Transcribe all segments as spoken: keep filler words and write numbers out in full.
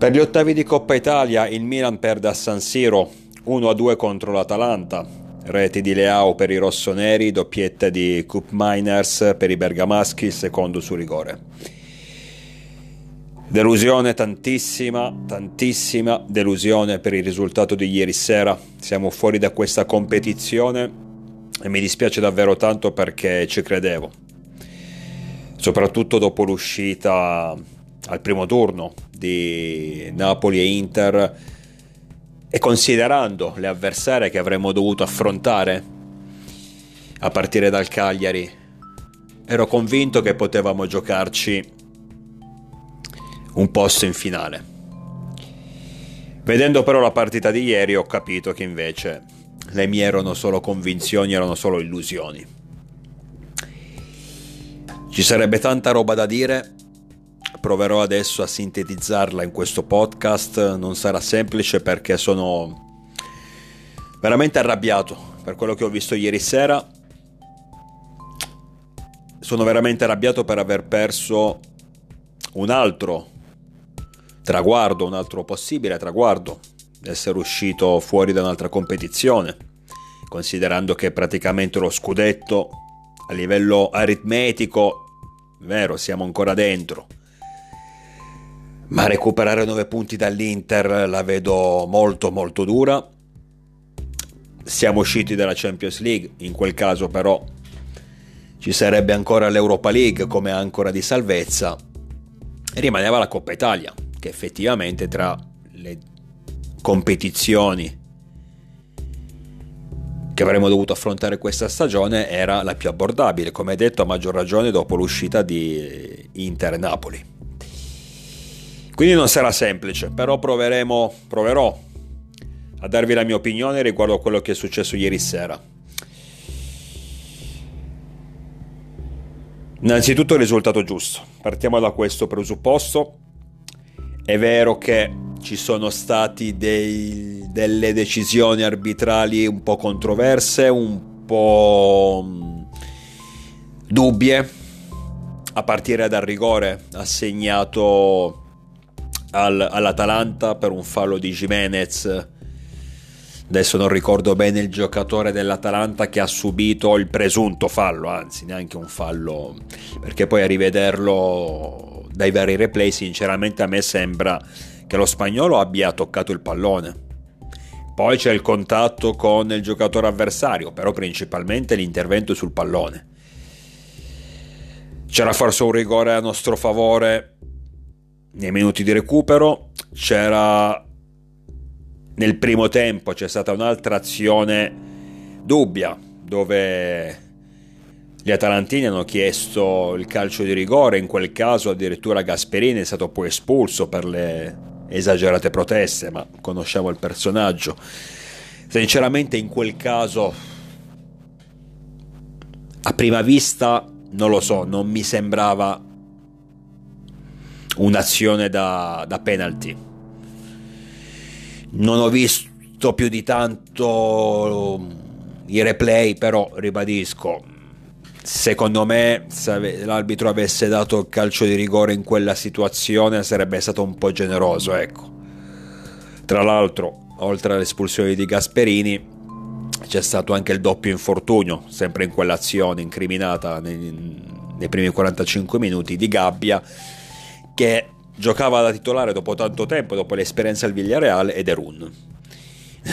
Per gli ottavi di Coppa Italia il Milan perde a San Siro uno a due contro l'Atalanta, reti di Leao per i rossoneri, doppietta di Kupemainers per i bergamaschi, il secondo su rigore. Delusione tantissima, tantissima delusione per il risultato di ieri sera, siamo fuori da questa competizione e mi dispiace davvero tanto perché ci credevo, soprattutto dopo l'uscita al primo turno di Napoli e Inter e considerando le avversarie che avremmo dovuto affrontare a partire dal Cagliari, ero convinto che potevamo giocarci un posto in finale. Vedendo però la partita di ieri ho capito che invece le mie erano solo convinzioni, erano solo illusioni. Ci sarebbe tanta roba da dire. Proverò adesso a sintetizzarla in questo podcast, non sarà semplice perché sono veramente arrabbiato per quello che ho visto ieri sera, sono veramente arrabbiato per aver perso un altro traguardo, un altro possibile traguardo, essere uscito fuori da un'altra competizione, considerando che praticamente lo scudetto a livello aritmetico, vero, siamo ancora dentro, ma recuperare nove punti dall'Inter la vedo molto molto dura. Siamo usciti dalla Champions League, in quel caso però ci sarebbe ancora l'Europa League come ancora di salvezza e rimaneva la Coppa Italia, che effettivamente tra le competizioni che avremmo dovuto affrontare questa stagione era la più abbordabile, come detto a maggior ragione dopo l'uscita di Inter-Napoli. Quindi non sarà semplice, però proveremo, proverò a darvi la mia opinione riguardo a quello che è successo ieri sera. Innanzitutto il risultato giusto. Partiamo da questo presupposto. È vero che ci sono stati dei, delle decisioni arbitrali un po' controverse, un po' dubbie, a partire dal rigore assegnato all'Atalanta per un fallo di Jiménez. Adesso non ricordo bene il giocatore dell'Atalanta che ha subito il presunto fallo, anzi neanche un fallo, perché poi a rivederlo dai vari replay sinceramente a me sembra che lo spagnolo abbia toccato il pallone. Poi c'è il contatto con il giocatore avversario, però principalmente l'intervento sul pallone. C'era forse un rigore a nostro favore nei minuti di recupero, c'era nel primo tempo c'è stata un'altra azione dubbia dove gli atalantini hanno chiesto il calcio di rigore, in quel caso addirittura Gasperini è stato poi espulso per le esagerate proteste, ma conosciamo il personaggio. Sinceramente in quel caso a prima vista non lo so, non mi sembrava un'azione da, da penalty. Non ho visto più di tanto i replay, però ribadisco, secondo me se l'arbitro avesse dato il calcio di rigore in quella situazione sarebbe stato un po' generoso, ecco. Tra l'altro, oltre all'espulsione di Gasperini c'è stato anche il doppio infortunio, sempre in quell'azione incriminata nei, nei primi quarantacinque minuti, di Gabbia, che giocava da titolare dopo tanto tempo, dopo l'esperienza al Villarreal, ed Ederson.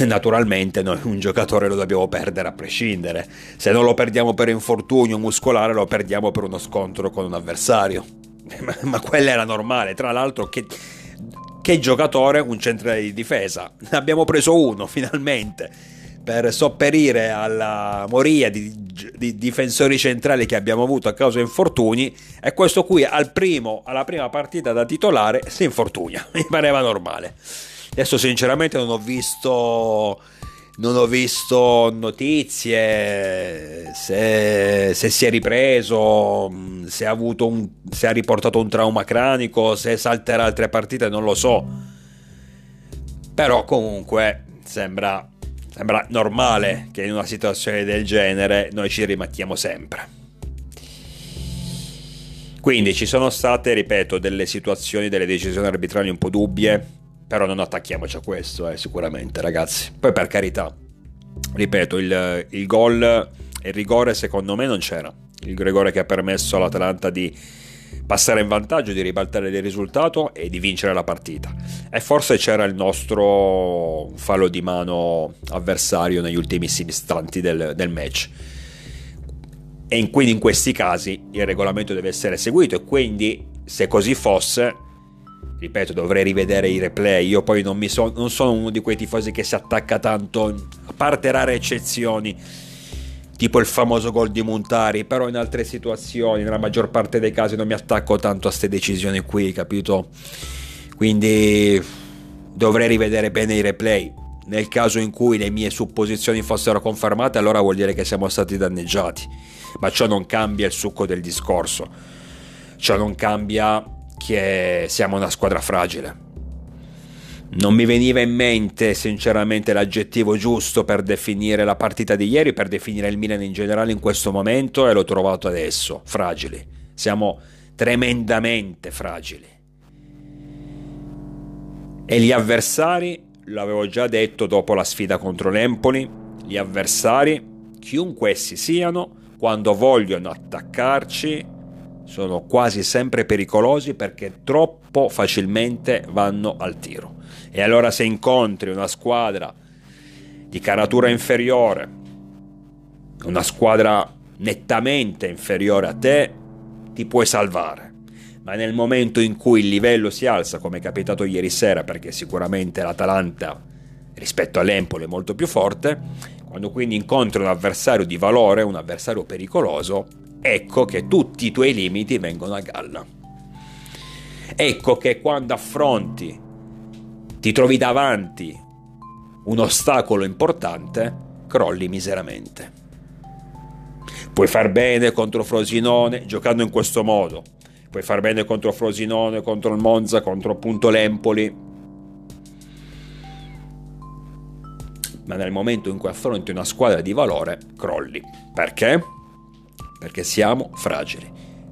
Naturalmente noi un giocatore lo dobbiamo perdere a prescindere, se non lo perdiamo per infortunio muscolare lo perdiamo per uno scontro con un avversario, ma, ma quella era normale. Tra l'altro che, che giocatore, un centrale di difesa, ne abbiamo preso uno finalmente per sopperire alla moria di, di difensori centrali che abbiamo avuto a causa infortuni, e questo qui al primo, alla prima partita da titolare si infortuna, mi pareva normale. Adesso sinceramente non ho visto non ho visto notizie se, se si è ripreso, se ha avuto un, se ha riportato un trauma cranico, se salterà altre partite, non lo so, però comunque sembra Sembra normale che in una situazione del genere noi ci rimettiamo sempre. Quindi ci sono state, ripeto, delle situazioni, delle decisioni arbitrali un po' dubbie, però non attacchiamoci a questo, eh, sicuramente, ragazzi. Poi, per carità, ripeto, il, il gol e il rigore secondo me non c'era, il rigore che ha permesso all'Atalanta di passare in vantaggio, di ribaltare il risultato e di vincere la partita. E forse c'era il nostro fallo di mano avversario negli ultimissimi istanti del, del match, e in, quindi in questi casi il regolamento deve essere seguito, e quindi se così fosse, ripeto, dovrei rivedere i replay. Io poi non, mi so, non sono uno di quei tifosi che si attacca tanto, a parte rare eccezioni tipo il famoso gol di Muntari, però in altre situazioni, nella maggior parte dei casi, non mi attacco tanto a ste decisioni qui, capito? Quindi dovrei rivedere bene i replay. Nel caso in cui le mie supposizioni fossero confermate, allora vuol dire che siamo stati danneggiati, ma ciò non cambia il succo del discorso, ciò non cambia che siamo una squadra fragile. Non mi veniva in mente sinceramente l'aggettivo giusto per definire la partita di ieri, per definire il Milan in generale in questo momento, e l'ho trovato adesso: fragili. Siamo tremendamente fragili. E gli avversari, l'avevo già detto dopo la sfida contro l'Empoli, gli avversari, chiunque essi siano, quando vogliono attaccarci sono quasi sempre pericolosi, perché troppo facilmente vanno al tiro. E allora se incontri una squadra di caratura inferiore, una squadra nettamente inferiore a te, ti puoi salvare, ma nel momento in cui il livello si alza, come è capitato ieri sera, perché sicuramente l'Atalanta rispetto all'Empoli è molto più forte, quando quindi incontri un avversario di valore, un avversario pericoloso, ecco che tutti i tuoi limiti vengono a galla. Ecco che quando affronti, ti trovi davanti un ostacolo importante, crolli miseramente. Puoi far bene contro Frosinone giocando in questo modo, puoi far bene contro Frosinone, contro il Monza, contro appunto l'Empoli, ma nel momento in cui affronti una squadra di valore crolli. Perché? Perché siamo fragili,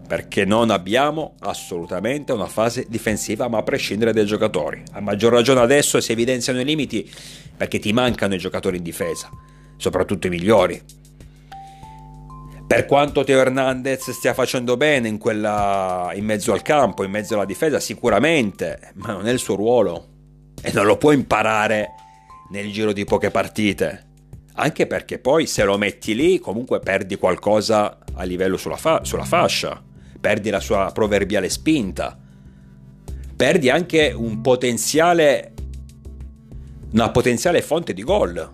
perché non abbiamo assolutamente una fase difensiva, ma a prescindere dai giocatori. A maggior ragione adesso si evidenziano i limiti, perché ti mancano i giocatori in difesa, soprattutto i migliori. Per quanto Theo Hernández stia facendo bene in, quella, in mezzo al campo, in mezzo alla difesa, sicuramente, ma non è il suo ruolo, e non lo può imparare nel giro di poche partite. Anche perché poi se lo metti lì comunque perdi qualcosa a livello sulla, fa- sulla fascia, perdi la sua proverbiale spinta, perdi anche un potenziale, una potenziale fonte di gol.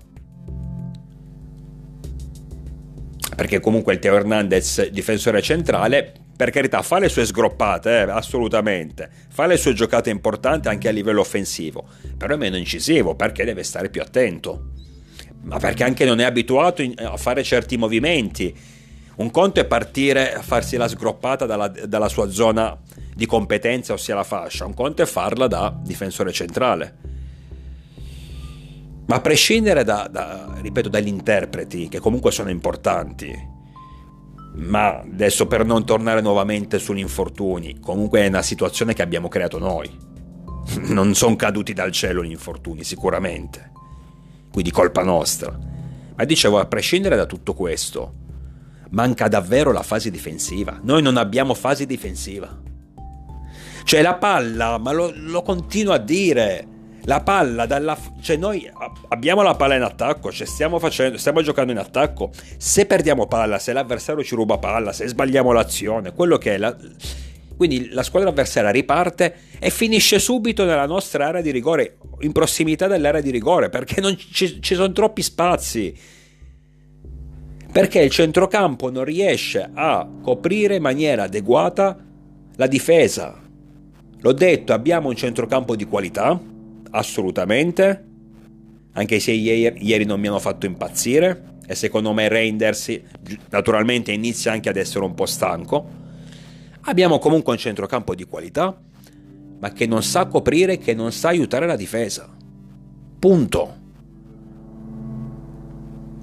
Perché comunque il Theo Hernández, difensore centrale, per carità, fa le sue sgroppate, eh, assolutamente, fa le sue giocate importanti anche a livello offensivo, però è meno incisivo, perché deve stare più attento, ma perché anche non è abituato a fare certi movimenti. Un conto è partire a farsi la sgroppata dalla, dalla sua zona di competenza, ossia la fascia, un conto è farla da difensore centrale. Ma a prescindere da, da, ripeto, dagli interpreti, che comunque sono importanti, ma adesso per non tornare nuovamente sugli infortuni, comunque è una situazione che abbiamo creato noi, non sono caduti dal cielo gli infortuni sicuramente, quindi colpa nostra. Ma dicevo, a prescindere da tutto questo, manca davvero la fase difensiva. Noi non abbiamo fase difensiva. Cioè la palla, ma lo, lo continuo a dire, la palla dalla, cioè noi abbiamo la palla in attacco, cioè stiamo facendo, stiamo giocando in attacco. Se perdiamo palla, se l'avversario ci ruba palla, se sbagliamo l'azione, quello che è la, quindi la squadra avversaria riparte e finisce subito nella nostra area di rigore, in prossimità dell'area di rigore, perché non ci, ci sono troppi spazi, perché il centrocampo non riesce a coprire in maniera adeguata la difesa. L'ho detto, abbiamo un centrocampo di qualità, assolutamente, anche se ieri, ieri non mi hanno fatto impazzire, e secondo me Reinders naturalmente inizia anche ad essere un po' stanco. Abbiamo comunque un centrocampo di qualità, ma che non sa coprire, che non sa aiutare la difesa. Punto.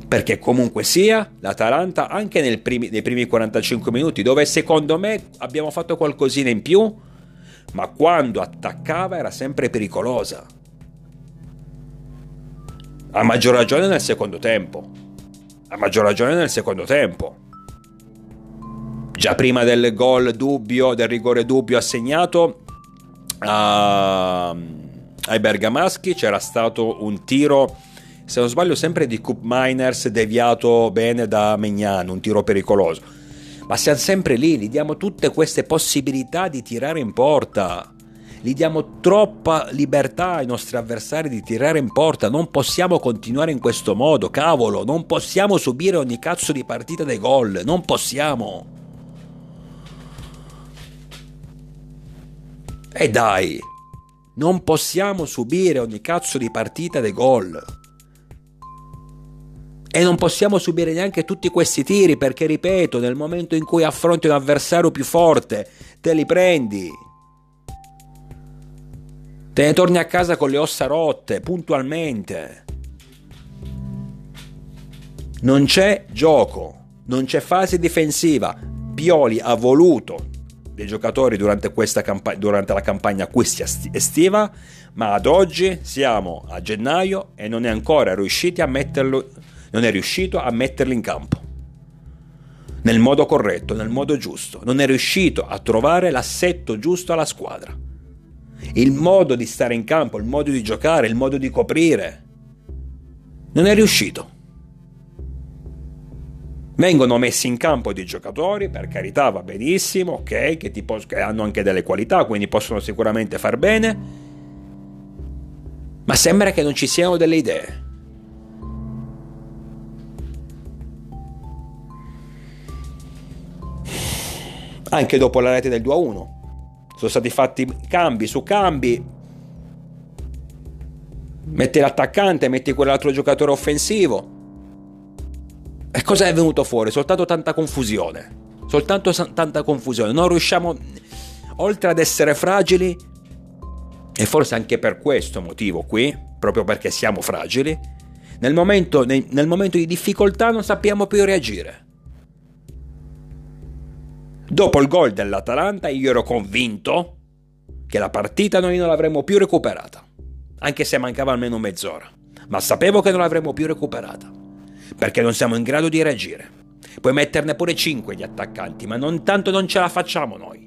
Perché comunque sia, l'Atalanta anche nel primi, nei primi quarantacinque minuti, dove secondo me abbiamo fatto qualcosina in più, ma quando attaccava era sempre pericolosa. A maggior ragione nel secondo tempo. A maggior ragione nel secondo tempo. Già prima del gol dubbio, del rigore dubbio assegnato a... ai bergamaschi, c'era stato un tiro, se non sbaglio sempre di Kupemainers, deviato bene da Maignan, un tiro pericoloso. Ma siamo sempre lì, gli diamo tutte queste possibilità di tirare in porta. Gli diamo troppa libertà ai nostri avversari di tirare in porta. Non possiamo continuare in questo modo, cavolo. Non possiamo subire ogni cazzo di partita dei gol. Non possiamo. E dai, non possiamo subire ogni cazzo di partita dei gol. E non possiamo subire neanche tutti questi tiri, perché, ripeto, nel momento in cui affronti un avversario più forte, te li prendi. Te ne torni a casa con le ossa rotte, puntualmente. Non c'è gioco, non c'è fase difensiva. Pioli ha voluto dei giocatori durante, questa campa- durante la campagna acquisti estiva, ma ad oggi siamo a gennaio e non è ancora riusciti a metterlo, non è riuscito a metterli in campo nel modo corretto, nel modo giusto. Non è riuscito a trovare l'assetto giusto alla squadra. Il modo di stare in campo, il modo di giocare, il modo di coprire. Non è riuscito. Vengono messi in campo dei giocatori, per carità, va benissimo, ok, che, ti pos- che hanno anche delle qualità, quindi possono sicuramente far bene, ma sembra che non ci siano delle idee. Anche dopo la rete del due a uno sono stati fatti cambi su cambi. Metti l'attaccante, metti quell'altro giocatore offensivo. E cosa è venuto fuori? Soltanto tanta confusione. Soltanto tanta confusione. Non riusciamo, oltre ad essere fragili, e forse anche per questo motivo qui, proprio perché siamo fragili, nel momento, nel momento di difficoltà non sappiamo più reagire. Dopo il gol dell'Atalanta io ero convinto che la partita noi non l'avremmo più recuperata, anche se mancava almeno mezz'ora, ma sapevo che non l'avremmo più recuperata, perché non siamo in grado di reagire. Puoi metterne pure cinque gli attaccanti, ma non tanto non ce la facciamo noi,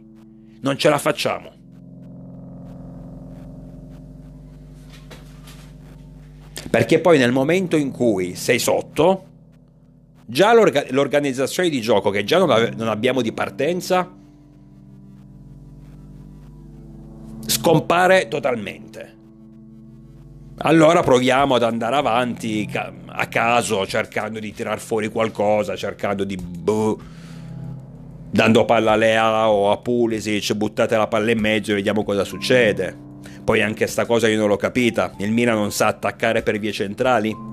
non ce la facciamo. Perché poi nel momento in cui sei sotto, già l'orga- l'organizzazione di gioco che già non, ave- non abbiamo di partenza scompare totalmente. Allora proviamo ad andare avanti ca- a caso, cercando di tirar fuori qualcosa, cercando di boh, dando palla a Leao, a Pulisic, buttate la palla in mezzo e vediamo cosa succede. Poi anche sta cosa io non l'ho capita. Il Milan non sa attaccare per vie centrali.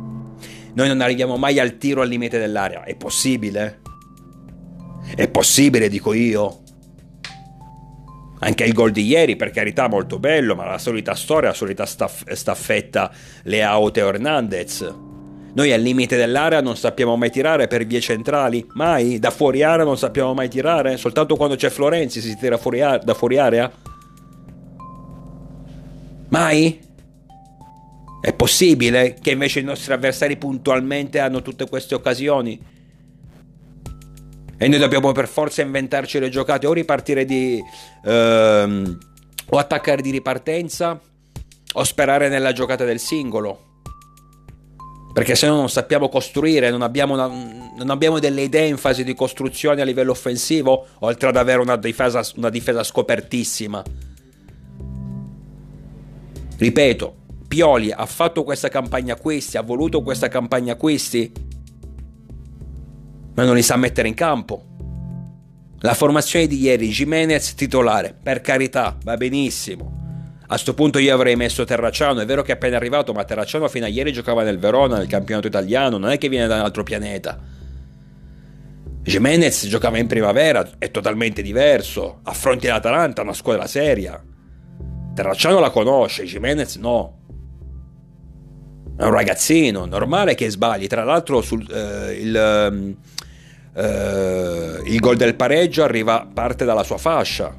Noi non arriviamo mai al tiro al limite dell'area. È possibile? È possibile, dico io. Anche il gol di ieri, per carità, molto bello, ma la solita storia, la solita staff- staffetta Leao, Theo Hernández. Noi al limite dell'area non sappiamo mai tirare per vie centrali, mai. Da fuori area non sappiamo mai tirare, soltanto quando c'è Florenzi si tira fuori a- da fuori area. Mai? È possibile che invece i nostri avversari puntualmente hanno tutte queste occasioni e noi dobbiamo per forza inventarci le giocate, o ripartire di ehm, o attaccare di ripartenza, o sperare nella giocata del singolo, perché se no non sappiamo costruire, non abbiamo, una, non abbiamo delle idee in fase di costruzione a livello offensivo, oltre ad avere una difesa, una difesa scopertissima. Ripeto, Pioli ha fatto questa campagna acquisti, ha voluto questa campagna acquisti, ma non li sa mettere in campo. La formazione di ieri, Jiménez titolare, per carità, va benissimo. A sto punto io avrei messo Terracciano, è vero che è appena arrivato, ma Terracciano fino a ieri giocava nel Verona, nel campionato italiano, non è che viene da un altro pianeta. Jiménez giocava in primavera, è totalmente diverso, affronti l'Atalanta, una squadra seria. Terracciano la conosce, Jiménez no. È un ragazzino, normale che sbagli. Tra l'altro sul, eh, il, eh, il gol del pareggio arriva, parte dalla sua fascia,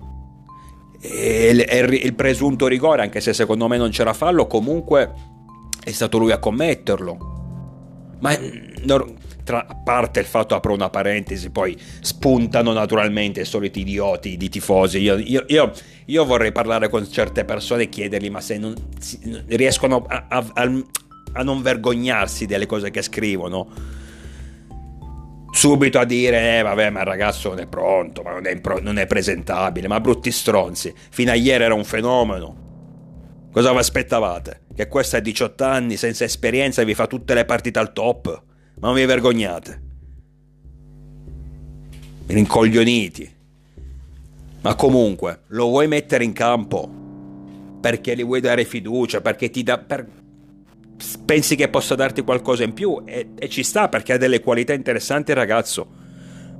e il, il presunto rigore, anche se secondo me non c'era fallo, comunque è stato lui a commetterlo. Ma tra, a parte il fatto, apro una parentesi, poi spuntano naturalmente i soliti idioti di tifosi. Io, io, io, io vorrei parlare con certe persone e chiedergli ma se non si, riescono a, a, a, a non vergognarsi delle cose che scrivono. Subito a dire eh, vabbè, ma il ragazzo non è pronto, ma non è, impro- non è presentabile, ma brutti stronzi, fino a ieri era un fenomeno. Cosa vi aspettavate? Che questo a diciotto anni, senza esperienza, vi fa tutte le partite al top? Ma non vi vergognate? Rincoglioniti. Ma comunque, lo vuoi mettere in campo? Perché gli vuoi dare fiducia? Perché ti dà... Per... pensi che possa darti qualcosa in più? E, e ci sta, perché ha delle qualità interessanti il ragazzo.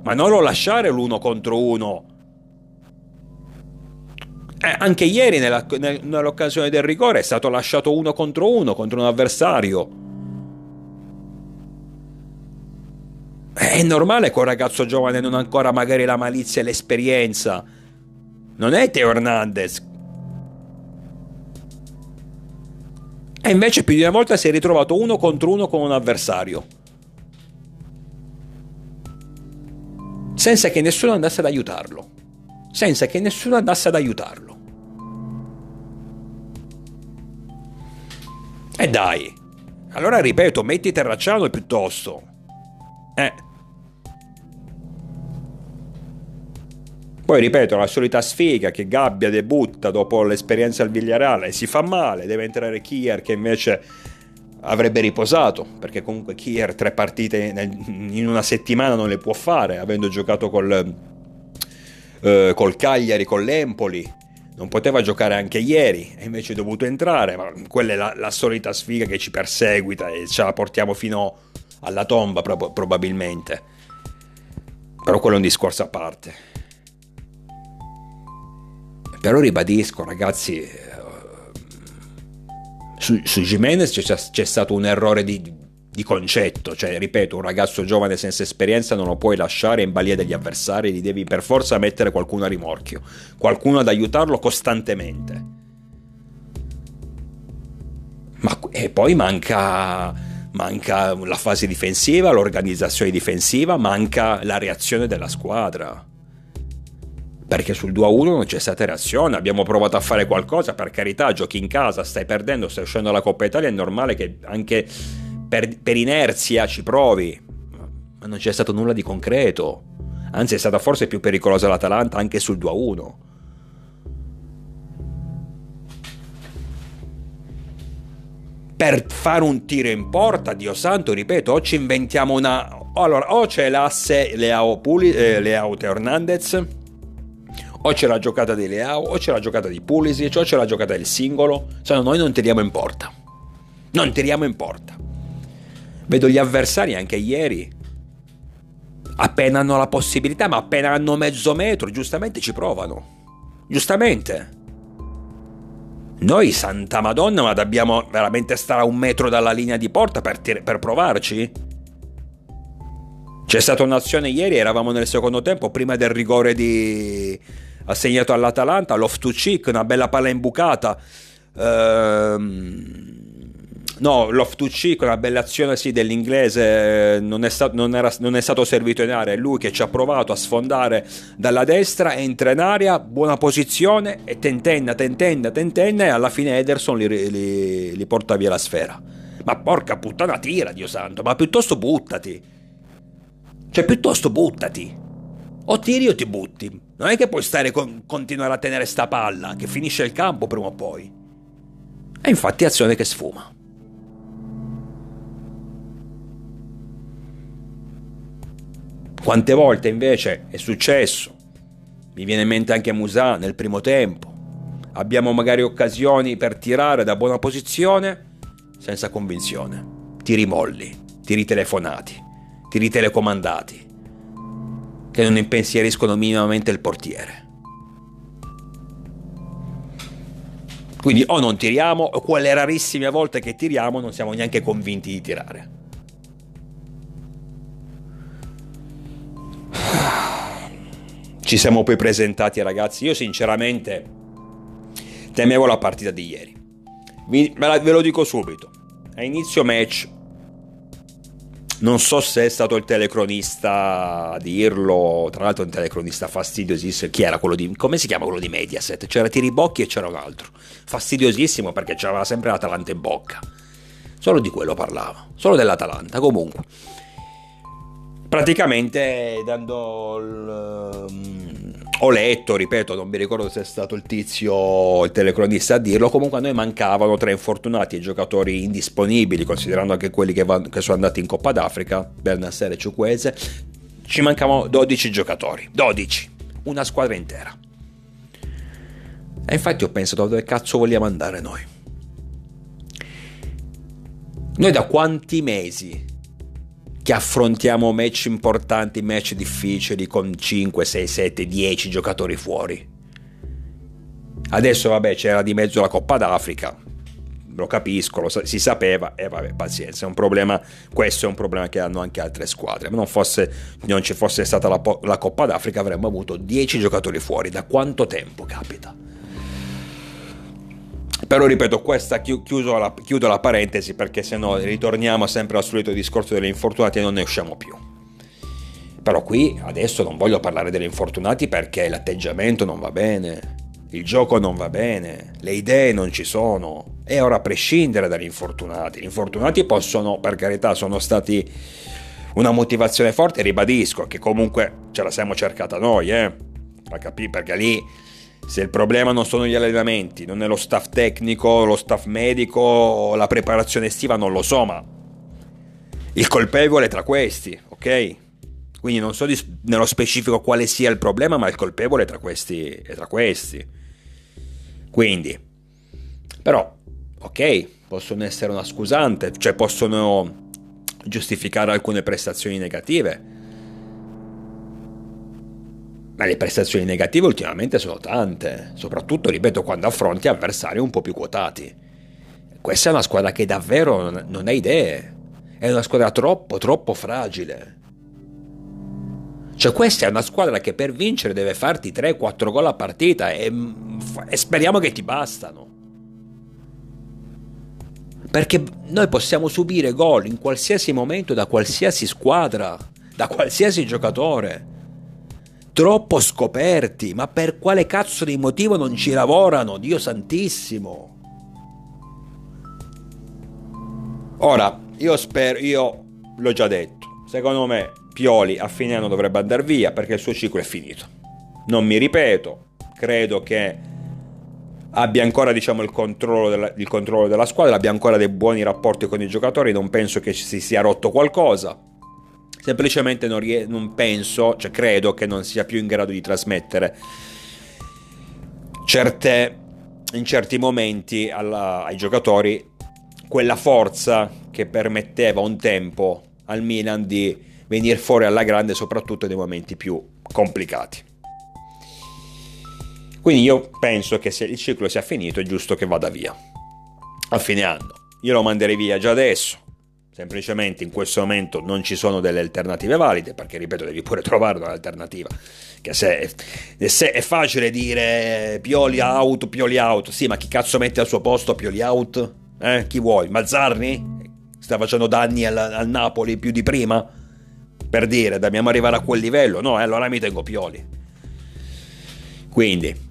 Ma non lo lasciare l'uno contro uno. Eh, anche ieri nella, nel, nell'occasione del rigore è stato lasciato uno contro uno contro un avversario. È normale che un ragazzo giovane non ha ancora magari la malizia e l'esperienza. Non è Theo Hernández. E invece più di una volta si è ritrovato uno contro uno con un avversario, senza che nessuno andasse ad aiutarlo. Senza che nessuno andasse ad aiutarlo. E dai, allora ripeto, metti Terracciano piuttosto. Eh. Poi ripeto, la solita sfiga che Gabbia debutta dopo l'esperienza al Villarreal e si fa male, deve entrare Kier che invece avrebbe riposato, perché comunque Kier tre partite nel, in una settimana non le può fare, avendo giocato col... Uh, col Cagliari, con l'Empoli non poteva giocare anche ieri e invece è dovuto entrare. Ma quella è la, la solita sfiga che ci perseguita e ce la portiamo fino alla tomba prob- probabilmente. Però quello è un discorso a parte. Però ribadisco, ragazzi, su, su Jiménez c'è, c'è stato un errore di, di concetto. Cioè, ripeto, un ragazzo giovane senza esperienza non lo puoi lasciare in balia degli avversari, gli devi per forza mettere qualcuno a rimorchio, qualcuno ad aiutarlo costantemente. Ma e poi manca manca la fase difensiva, l'organizzazione difensiva, manca la reazione della squadra, perché sul due a uno non c'è stata reazione. Abbiamo provato a fare qualcosa, per carità, giochi in casa, stai perdendo, stai uscendo dalla Coppa Italia, è normale che anche Per, per inerzia ci provi, ma non c'è stato nulla di concreto. Anzi, è stata forse più pericolosa l'Atalanta anche sul due a uno. Per fare un tiro in porta, Dio santo, ripeto, o ci inventiamo una... Allora, o c'è l'asse Leao, Puli, eh, Leao Theo Hernández, o c'è la giocata di Leao, o c'è la giocata di Pulisic, o c'è la giocata del singolo, se no noi non tiriamo in porta. Non tiriamo in porta. Vedo gli avversari anche ieri, appena hanno la possibilità, ma appena hanno mezzo metro, giustamente ci provano. Giustamente. Noi, santa madonna, ma dobbiamo veramente stare a un metro dalla linea di porta per, tir- per provarci? C'è stata un'azione ieri, eravamo nel secondo tempo, prima del rigore di... assegnato all'Atalanta, Loftus-Cheek, una bella palla imbucata. Ehm... No, Loftus-Cheek, una bella azione sì dell'inglese, non è, stato, non, era, non è stato servito in area, è lui che ci ha provato a sfondare dalla destra, entra in area, buona posizione e tentenna, tentenna, tentenna e alla fine Ederson li, li, li porta via la sfera. Ma porca puttana, tira, Dio santo, ma piuttosto buttati. Cioè piuttosto buttati. O tiri o ti butti. Non è che puoi stare con, continuare a tenere sta palla, che finisce il campo prima o poi. E infatti azione che sfuma. Quante volte invece è successo, mi viene in mente anche Musa nel primo tempo, abbiamo magari occasioni per tirare da buona posizione senza convinzione, tiri molli, tiri telefonati, tiri telecomandati, che non impensieriscono minimamente il portiere. Quindi o non tiriamo o quelle rarissime volte che tiriamo non siamo neanche convinti di tirare. Ci siamo poi presentati, ragazzi, io sinceramente temevo la partita di ieri, ve lo dico subito, a inizio match, non so se è stato il telecronista a dirlo, tra l'altro un telecronista fastidiosissimo, chi era quello di, come si chiama quello di Mediaset, c'era Tiribocchi e c'era un altro, fastidiosissimo perché c'aveva sempre l'Atalanta in bocca, solo di quello parlava, solo dell'Atalanta. Comunque praticamente dando il, um, ho letto, ripeto, non mi ricordo se è stato il tizio, il telecronista a dirlo, comunque a noi mancavano tre infortunati e giocatori indisponibili, considerando anche quelli che, van, che sono andati in Coppa d'Africa, Bernasser e Ciukwese, ci mancavano dodici giocatori, dodici, una squadra intera. E infatti ho pensato, dove cazzo vogliamo andare noi? Noi da quanti mesi che affrontiamo match importanti, match difficili con cinque, sei, sette, dieci giocatori fuori? Adesso vabbè, c'era di mezzo la Coppa d'Africa, lo capisco, lo sa- si sapeva, e eh, vabbè, pazienza, è un problema, questo è un problema che hanno anche altre squadre. Ma non fosse, non ci fosse stata la, po- la Coppa d'Africa, avremmo avuto dieci giocatori fuori. Da quanto tempo capita? Però ripeto, questa chi- chiuso la, chiudo la parentesi, perché se no ritorniamo sempre al solito discorso degli infortunati e non ne usciamo più. Però qui adesso non voglio parlare degli infortunati perché l'atteggiamento non va bene, il gioco non va bene, le idee non ci sono. E ora a prescindere dagli infortunati, gli infortunati possono, per carità, sono stati una motivazione forte, ribadisco che comunque ce la siamo cercata noi, eh, a capire, perché lì se il problema non sono gli allenamenti, non è lo staff tecnico, lo staff medico, la preparazione estiva, non lo so, ma il colpevole è tra questi, ok? Quindi non so dis- nello specifico quale sia il problema, ma il colpevole è tra questi, è tra questi. Quindi, però, ok, possono essere una scusante, cioè possono giustificare alcune prestazioni negative. Ma le prestazioni negative ultimamente sono tante, soprattutto, ripeto, quando affronti avversari un po' più quotati. Questa è una squadra che davvero non ha idee, è una squadra troppo, troppo fragile. Cioè questa è una squadra che per vincere deve farti tre quattro gol a partita e, e speriamo che ti bastano. Perché noi possiamo subire gol in qualsiasi momento da qualsiasi squadra, da qualsiasi giocatore. Troppo scoperti, ma per quale cazzo di motivo non ci lavorano, Dio santissimo. Ora, io spero, io l'ho già detto, secondo me Pioli a fine anno dovrebbe andare via perché il suo ciclo è finito. Non mi ripeto, credo che abbia ancora, diciamo, il controllo della, il controllo della squadra, abbia ancora dei buoni rapporti con i giocatori, non penso che si sia rotto qualcosa. Semplicemente non, rie- non penso, cioè credo che non sia più in grado di trasmettere certe, in certi momenti alla, ai giocatori quella forza che permetteva un tempo al Milan di venire fuori alla grande, soprattutto nei momenti più complicati. Quindi io penso che se il ciclo sia finito è giusto che vada via a fine anno. Io lo manderei via già adesso. Semplicemente in questo momento non ci sono delle alternative valide, perché ripeto devi pure trovare un'alternativa, che se, se è facile dire Pioli out, Pioli out, sì, ma chi cazzo mette al suo posto Pioli out? Eh? Chi vuoi? Mazzarni? Sta facendo danni al, al Napoli più di prima? Per dire, dobbiamo arrivare a quel livello? No, eh, allora mi tengo Pioli. Quindi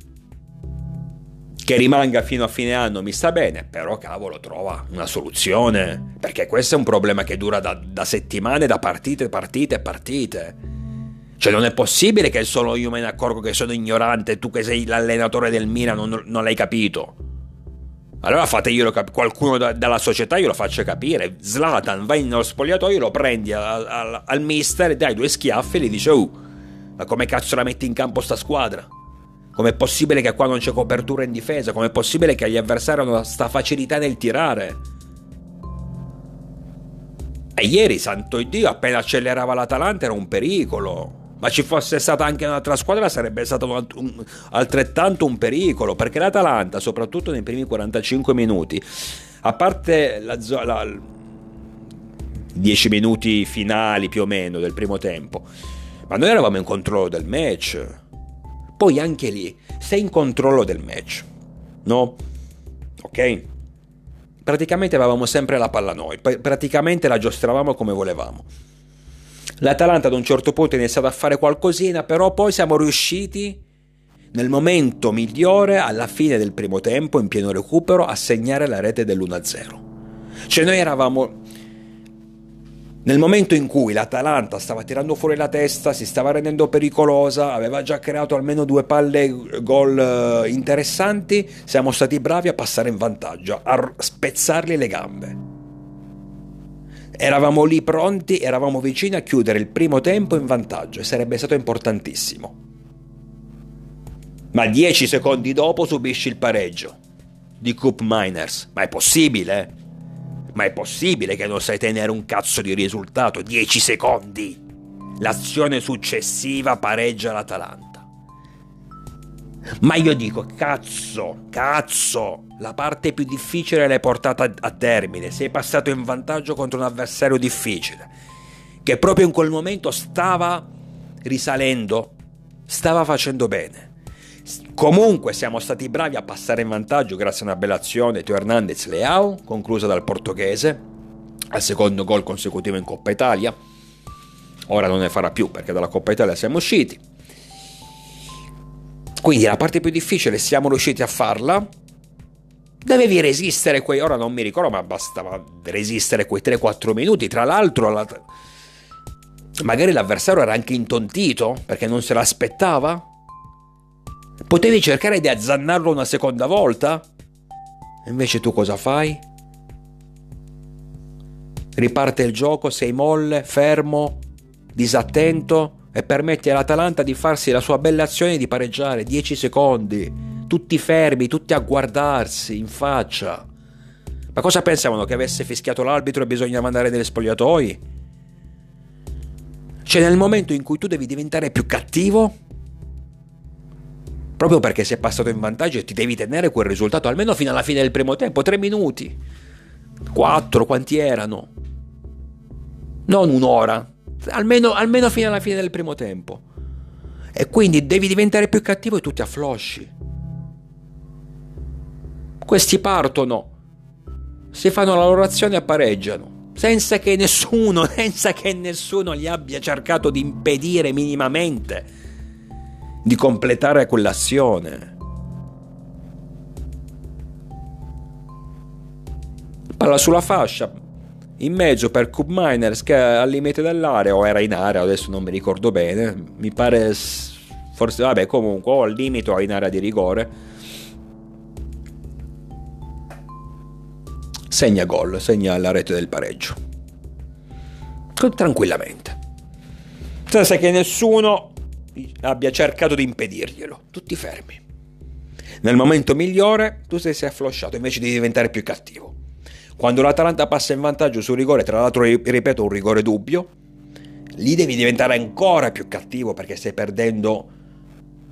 che rimanga fino a fine anno mi sta bene, però cavolo, trova una soluzione, perché questo è un problema che dura da, da settimane, da partite, partite, partite. Cioè non è possibile che solo io me ne accorgo che sono ignorante, tu che sei l'allenatore del Milan non, non l'hai capito. Allora fate io lo cap- qualcuno da, dalla società io lo faccio capire. Zlatan, vai nello spogliatoio, lo prendi al, al, al mister, dai due schiaffi e gli dice uh, ma come cazzo la metti in campo sta squadra? Com'è possibile che qua non c'è copertura in difesa? Com'è possibile che gli avversari hanno sta facilità nel tirare? E ieri, santo Dio, appena accelerava l'Atalanta era un pericolo. Ma ci fosse stata anche un'altra squadra sarebbe stato un, un, altrettanto un pericolo. Perché l'Atalanta, soprattutto nei primi quarantacinque minuti, a parte la, la, la, dieci minuti finali più o meno del primo tempo, ma noi eravamo in controllo del match. Poi anche lì, sei in controllo del match, no? Ok? praticamente avevamo sempre la palla noi, praticamente la giostravamo come volevamo. L'Atalanta ad un certo punto è iniziata a fare qualcosina, però poi siamo riusciti nel momento migliore, alla fine del primo tempo, in pieno recupero, a segnare la rete dell'uno a zero. Cioè noi eravamo... Nel momento in cui l'Atalanta stava tirando fuori la testa, si stava rendendo pericolosa, aveva già creato almeno due palle gol interessanti, siamo stati bravi a passare in vantaggio, a spezzargli le gambe. Eravamo lì pronti, eravamo vicini a chiudere il primo tempo in vantaggio e sarebbe stato importantissimo. Ma dieci secondi dopo subisci il pareggio di Kupemainers. Ma è possibile? Ma è possibile che non sai tenere un cazzo di risultato? dieci secondi! L'azione successiva pareggia l'Atalanta. Ma io dico, cazzo, cazzo! La parte più difficile l'hai portata a termine. Sei passato in vantaggio contro un avversario difficile, che proprio in quel momento stava risalendo, stava facendo bene. Comunque siamo stati bravi a passare in vantaggio grazie a una bella azione Theo Hernández Leao, conclusa dal portoghese al secondo gol consecutivo in Coppa Italia. Ora non ne farà più perché dalla Coppa Italia siamo usciti. Quindi la parte più difficile siamo riusciti a farla. Dovevi resistere quei, ora non mi ricordo, ma bastava resistere quei tre quattro minuti. Tra l'altro la... magari l'avversario era anche intontito perché non se l'aspettava. Potevi cercare di azzannarlo una seconda volta? E invece tu cosa fai? Riparte il gioco, sei molle, fermo, disattento e permetti all'Atalanta di farsi la sua bella azione di pareggiare. dieci secondi, tutti fermi, tutti a guardarsi in faccia. Ma cosa pensavano? Che avesse fischiato l'arbitro e bisognava andare negli spogliatoi? Cioè nel momento in cui tu devi diventare più cattivo... Proprio perché sei passato in vantaggio e ti devi tenere quel risultato, almeno fino alla fine del primo tempo, tre minuti, quattro, quanti erano? Non un'ora, almeno, almeno fino alla fine del primo tempo. E quindi devi diventare più cattivo e tu ti afflosci. Questi partono, si fanno la loro azione e pareggiano, senza che nessuno, senza che nessuno gli abbia cercato di impedire minimamente di completare quell'azione. Palla sulla fascia, in mezzo per Kupemainers che al limite dell'area, o era in area, adesso non mi ricordo bene, mi pare forse, vabbè, comunque o al limite o in area di rigore, segna gol, segna la rete del pareggio tranquillamente, senza che nessuno abbia cercato di impedirglielo, tutti fermi. Nel momento migliore tu sei afflosciato invece di diventare più cattivo. Quando l'Atalanta passa in vantaggio sul rigore, tra l'altro ripeto un rigore dubbio, lì devi diventare ancora più cattivo perché stai perdendo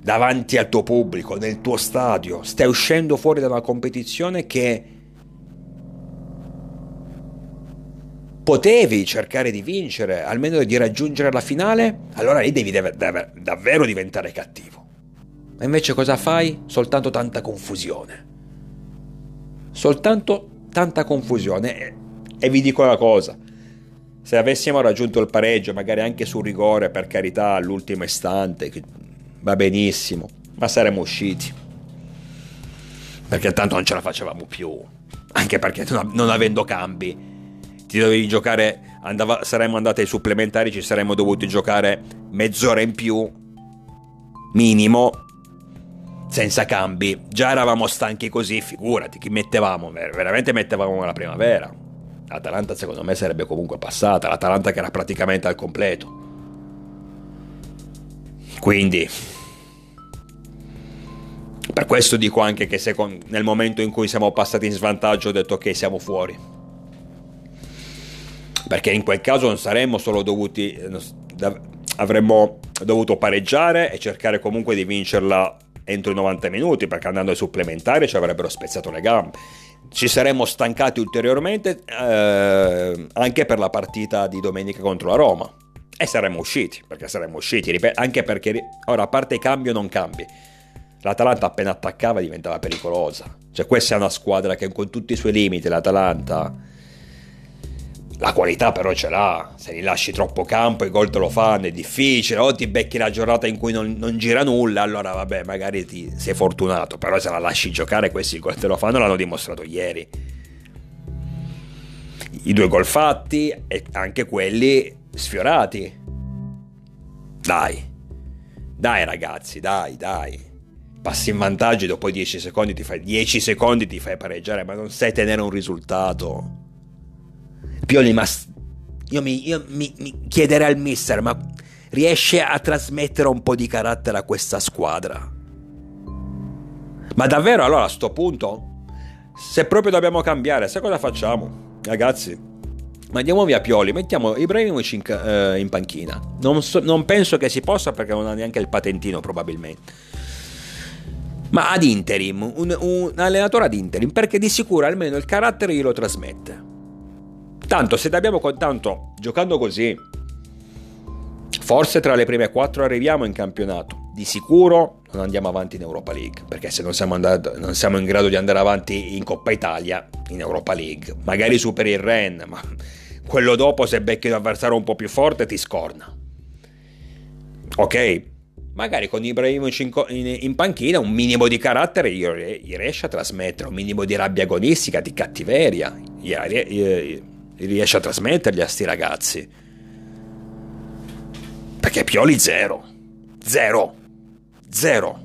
davanti al tuo pubblico, nel tuo stadio, stai uscendo fuori da una competizione che potevi cercare di vincere, almeno di raggiungere la finale, allora lì devi dav- dav- davvero diventare cattivo. E invece cosa fai? Soltanto tanta confusione. Soltanto tanta confusione. E, e vi dico una cosa, se avessimo raggiunto il pareggio, magari anche sul rigore, per carità, all'ultimo istante, va benissimo, ma saremmo usciti. Perché tanto non ce la facevamo più, anche perché non, non avendo cambi, ti dovevi giocare, andava, saremmo andati ai supplementari, ci saremmo dovuti giocare mezz'ora in più, minimo, senza cambi. Già eravamo stanchi così, figurati, chi mettevamo? Veramente mettevamo la primavera. L'Atalanta secondo me sarebbe comunque passata, l'Atalanta che era praticamente al completo. Quindi, per questo dico anche che se con, nel momento in cui siamo passati in svantaggio ho detto ok, siamo fuori. Perché in quel caso non saremmo solo dovuti, avremmo dovuto pareggiare e cercare comunque di vincerla entro i novanta minuti, perché andando ai supplementari ci avrebbero spezzato le gambe, ci saremmo stancati ulteriormente eh, anche per la partita di domenica contro la Roma e saremmo usciti, perché saremmo usciti, ripeto, anche perché ora a parte cambio non cambi, l'Atalanta appena attaccava diventava pericolosa. Cioè questa è una squadra che con tutti i suoi limiti, l'Atalanta, la qualità però ce l'ha. Se gli lasci troppo campo i gol te lo fanno, è difficile. O ti becchi la giornata in cui non, non gira nulla, allora vabbè magari ti sei fortunato, però se la lasci giocare questi il gol te lo fanno, l'hanno dimostrato ieri. I due gol fatti e anche quelli sfiorati. Dai, dai ragazzi, dai, dai. Passi in vantaggio e dopo dieci secondi ti fai dieci secondi ti fai pareggiare, ma non sai tenere un risultato. Pioli, ma io mi, io mi, mi chiederei al mister, ma riesce a trasmettere un po' di carattere a questa squadra? Ma davvero, allora a sto punto, se proprio dobbiamo cambiare, sai cosa facciamo? Ragazzi, mandiamo via Pioli, mettiamo Ibrahimovic in, eh, in panchina. Non, so, non penso che si possa perché non ha neanche il patentino probabilmente. Ma ad interim, un, un allenatore ad interim, perché di sicuro almeno il carattere glielo trasmette. Tanto se abbiamo tanto giocando così, forse tra le prime quattro arriviamo in campionato. Di sicuro non andiamo avanti in Europa League, perché se non siamo, andato, non siamo in grado di andare avanti in Coppa Italia, in Europa League magari superi il Rennes, ma quello dopo se becchi un avversario un po' più forte ti scorna. Ok, magari con Ibrahimovic in, in, in panchina un minimo di carattere gli, gli riesce a trasmettere, un minimo di rabbia agonistica, di cattiveria gli, gli, gli, gli riesce a trasmettergli a sti ragazzi, perché Pioli zero zero zero.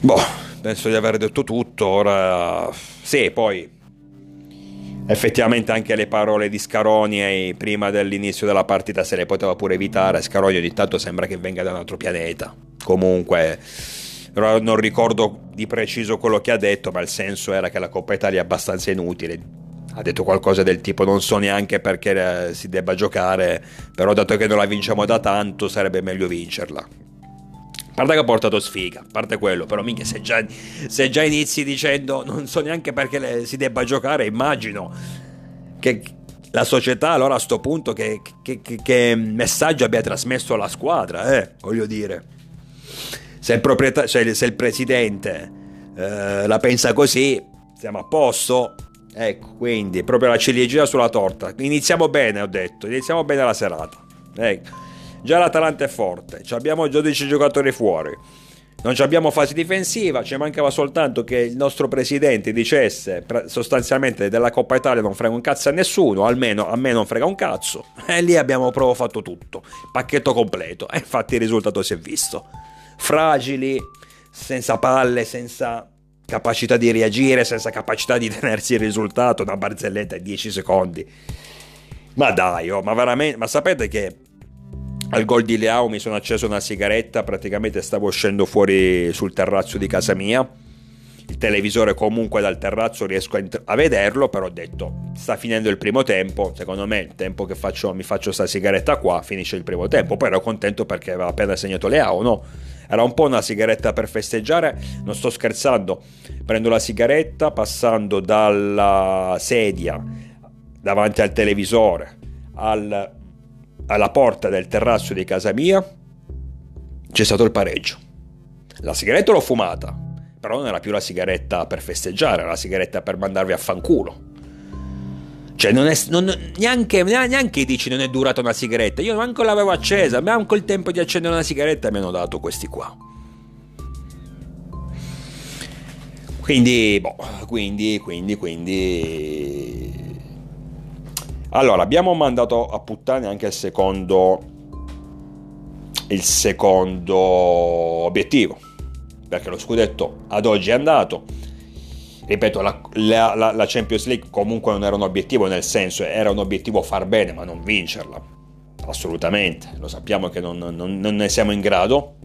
Boh, penso di aver detto tutto ora. Sì, poi effettivamente anche le parole di Scaroni prima dell'inizio della partita se le poteva pure evitare. Scaroni ogni tanto sembra che venga da un altro pianeta. Comunque non ricordo di preciso quello che ha detto, ma il senso era che la Coppa Italia è abbastanza inutile. Ha detto qualcosa del tipo non so neanche perché si debba giocare, però dato che non la vinciamo da tanto sarebbe meglio vincerla. A parte che ha portato sfiga, a parte quello, però minchia, se già, se già inizi dicendo non so neanche perché le, si debba giocare, immagino che la società allora a sto punto che, che, che, che messaggio abbia trasmesso alla squadra, eh, voglio dire. Se il, proprietà, cioè, se il presidente eh, la pensa così, siamo a posto. Ecco, quindi proprio la ciliegina sulla torta. Iniziamo bene, ho detto, iniziamo bene la serata. Ecco, già l'Atalanta è forte, abbiamo dodici giocatori fuori, non abbiamo fase difensiva, ci mancava soltanto che il nostro presidente dicesse sostanzialmente della Coppa Italia non frega un cazzo a nessuno, almeno a me non frega un cazzo, e lì abbiamo proprio fatto tutto, pacchetto completo, e infatti il risultato si è visto. Fragili, senza palle, senza capacità di reagire, senza capacità di tenersi il risultato, una barzelletta in dieci secondi. Ma dai, oh, ma veramente, ma sapete che al gol di Leao mi sono acceso una sigaretta, praticamente stavo uscendo fuori sul terrazzo di casa mia, il televisore comunque dal terrazzo riesco a, int- a vederlo, però ho detto sta finendo il primo tempo, secondo me il tempo che faccio, mi faccio sta sigaretta qua finisce il primo tempo, poi ero contento perché aveva appena segnato Leao, no? Era un po' una sigaretta per festeggiare, non sto scherzando. Prendo la sigaretta passando dalla sedia davanti al televisore al, alla porta del terrazzo di casa mia, c'è stato il pareggio. La sigaretta l'ho fumata, però non era più la sigaretta per festeggiare, era la sigaretta per mandarvi a fanculo. Cioè non è, non, neanche, neanche dici non è durata una sigaretta, io manco l'avevo accesa, manco il tempo di accendere una sigaretta mi hanno dato questi qua. Quindi boh, quindi quindi quindi allora abbiamo mandato a puttane anche il secondo il secondo obiettivo, perché lo scudetto ad oggi è andato. Ripeto, la, la, la Champions League comunque non era un obiettivo, nel senso era un obiettivo far bene ma non vincerla, assolutamente, lo sappiamo che non, non, non ne siamo in grado,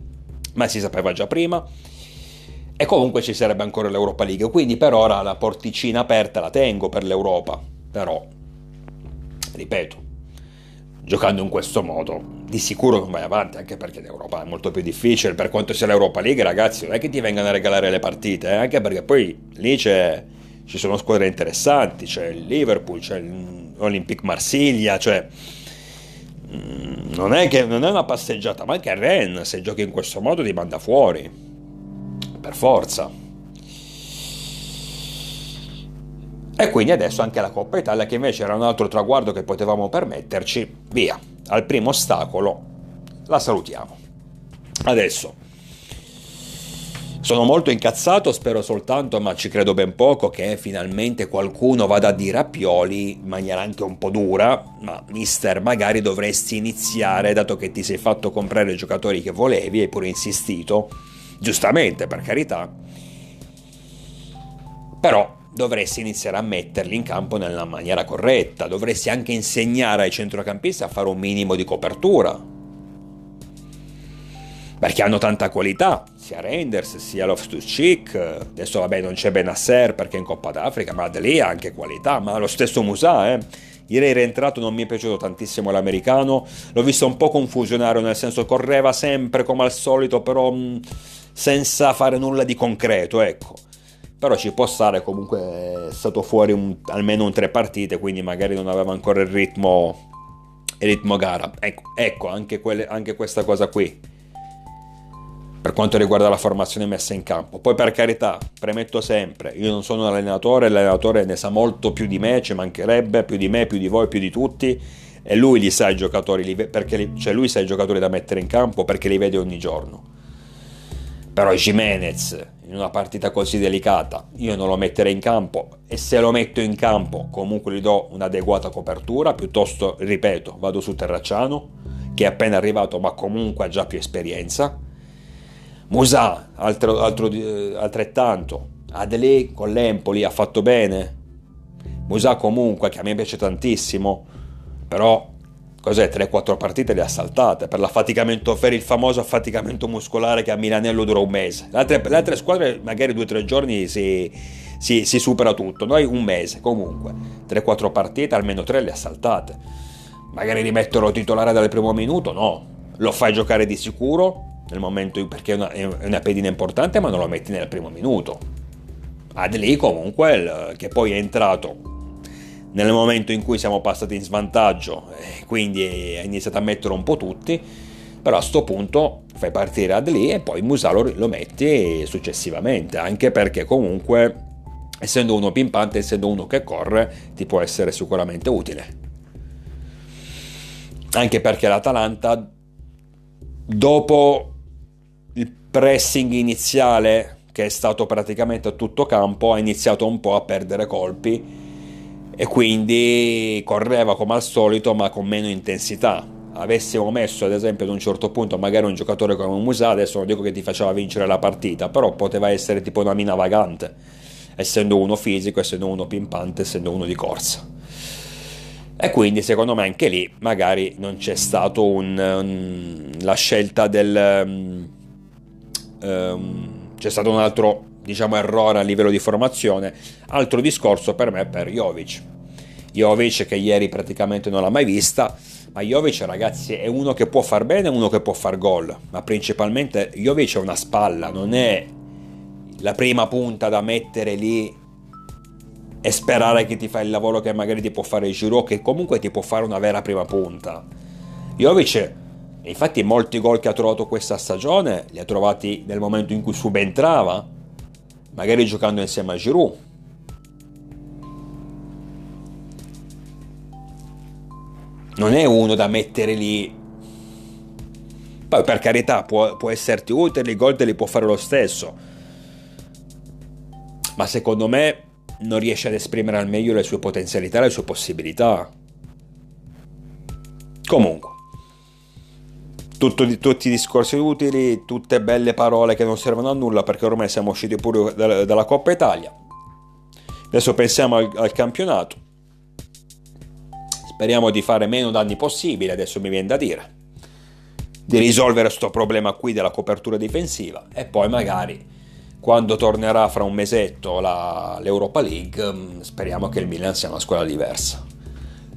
ma si sapeva già prima, e comunque ci sarebbe ancora l'Europa League, quindi per ora la porticina aperta la tengo per l'Europa, però ripeto, giocando in questo modo di sicuro non vai avanti, anche perché l'Europa è molto più difficile, per quanto sia l'Europa League ragazzi non è che ti vengano a regalare le partite, eh? Anche perché poi lì c'è, ci sono squadre interessanti, c'è il Liverpool, c'è l'Olympique Marsiglia, cioè mm, non è che non è una passeggiata, ma anche a Rennes se giochi in questo modo ti manda fuori per forza. E quindi adesso anche la Coppa Italia, che invece era un altro traguardo che potevamo permetterci, via, al primo ostacolo la salutiamo. Adesso sono molto incazzato, spero soltanto, ma ci credo ben poco, che finalmente qualcuno vada a dire a Pioli, in maniera anche un po' dura, ma mister, magari dovresti iniziare, dato che ti sei fatto comprare i giocatori che volevi, hai pure insistito, giustamente per carità, però dovresti iniziare a metterli in campo nella maniera corretta, dovresti anche insegnare ai centrocampisti a fare un minimo di copertura, perché hanno tanta qualità, sia Reinders sia Loftus-Cheek. Adesso vabbè non c'è Benasser perché è in Coppa d'Africa, ma Adli ha anche qualità, ma lo stesso Musa, eh. Ieri è rientrato, non mi è piaciuto tantissimo l'americano, l'ho visto un po' confusionario, nel senso correva sempre come al solito, però mh, senza fare nulla di concreto, ecco. Però ci può stare, comunque è stato fuori un, almeno un tre partite, quindi magari non aveva ancora il ritmo, il ritmo gara. Ecco, ecco anche, quelle, anche questa cosa qui, per quanto riguarda la formazione messa in campo. Poi per carità, premetto sempre, io non sono un allenatore, l'allenatore ne sa molto più di me, ci mancherebbe, più di me, più di voi, più di tutti, e lui li sa i giocatori, perché li, cioè lui sa i giocatori da mettere in campo, perché li vede ogni giorno. Però Jiménez in una partita così delicata io non lo metterei in campo, e se lo metto in campo comunque gli do un'adeguata copertura, piuttosto, ripeto, vado su Terracciano, che è appena arrivato ma comunque ha già più esperienza, Musa altro, altro, altrettanto, Adli con l'Empoli ha fatto bene, Musa comunque, che a me piace tantissimo, però cos'è, tre quattro partite le ha saltate per l'affaticamento, per il famoso affaticamento muscolare che a Milanello dura un mese. Le altre, le altre squadre magari due tre giorni si, si, si supera tutto, noi un mese. Comunque tre quattro partite, almeno tre le ha saltate. Magari rimetterlo titolare dal primo minuto, no, lo fai giocare di sicuro nel momento in, perché è una, è una pedina importante, ma non lo metti nel primo minuto. Adli comunque il, che poi è entrato nel momento in cui siamo passati in svantaggio, eh, quindi ha iniziato a mettere un po' tutti, però a sto punto fai partire Adli e poi Musa lo, lo metti successivamente, anche perché comunque essendo uno pimpante, essendo uno che corre, ti può essere sicuramente utile, anche perché l'Atalanta dopo il pressing iniziale, che è stato praticamente a tutto campo, ha iniziato un po' a perdere colpi e quindi correva come al solito ma con meno intensità. Avessimo messo ad esempio ad un certo punto magari un giocatore come Musa, adesso non dico che ti faceva vincere la partita, però poteva essere tipo una mina vagante, essendo uno fisico, essendo uno pimpante, essendo uno di corsa. E quindi secondo me anche lì magari non c'è stato un, un, la scelta del um, um, c'è stato un altro, diciamo, errore a livello di formazione. Altro discorso per me per Jovic Jovic che ieri praticamente non l'ha mai vista, ma Jovic, ragazzi, è uno che può far bene, uno che può far gol, ma principalmente Jovic è una spalla, non è la prima punta da mettere lì e sperare che ti fa il lavoro che magari ti può fare Giroud, che comunque ti può fare una vera prima punta. Jovic, infatti, molti gol che ha trovato questa stagione li ha trovati nel momento in cui subentrava, magari giocando insieme a Giroud. Non è uno da mettere lì. Poi per carità può, può esserti utile, i gol te li può fare lo stesso, ma secondo me non riesce ad esprimere al meglio le sue potenzialità, le sue possibilità. Comunque, tutto, tutti i discorsi utili, tutte belle parole che non servono a nulla, perché ormai siamo usciti pure da, dalla Coppa Italia. Adesso pensiamo al, al campionato, speriamo di fare meno danni possibile, adesso mi viene da dire, di risolvere sto problema qui della copertura difensiva, e poi magari quando tornerà fra un mesetto la, l'Europa League, speriamo che il Milan sia una squadra diversa,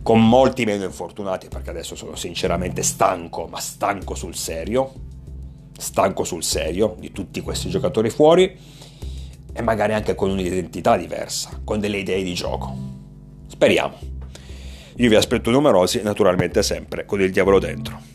con molti meno infortunati, perché adesso sono sinceramente stanco, ma stanco sul serio, stanco sul serio di tutti questi giocatori fuori, e magari anche con un'identità diversa, con delle idee di gioco. Speriamo. Io vi aspetto numerosi, naturalmente sempre con il diavolo dentro.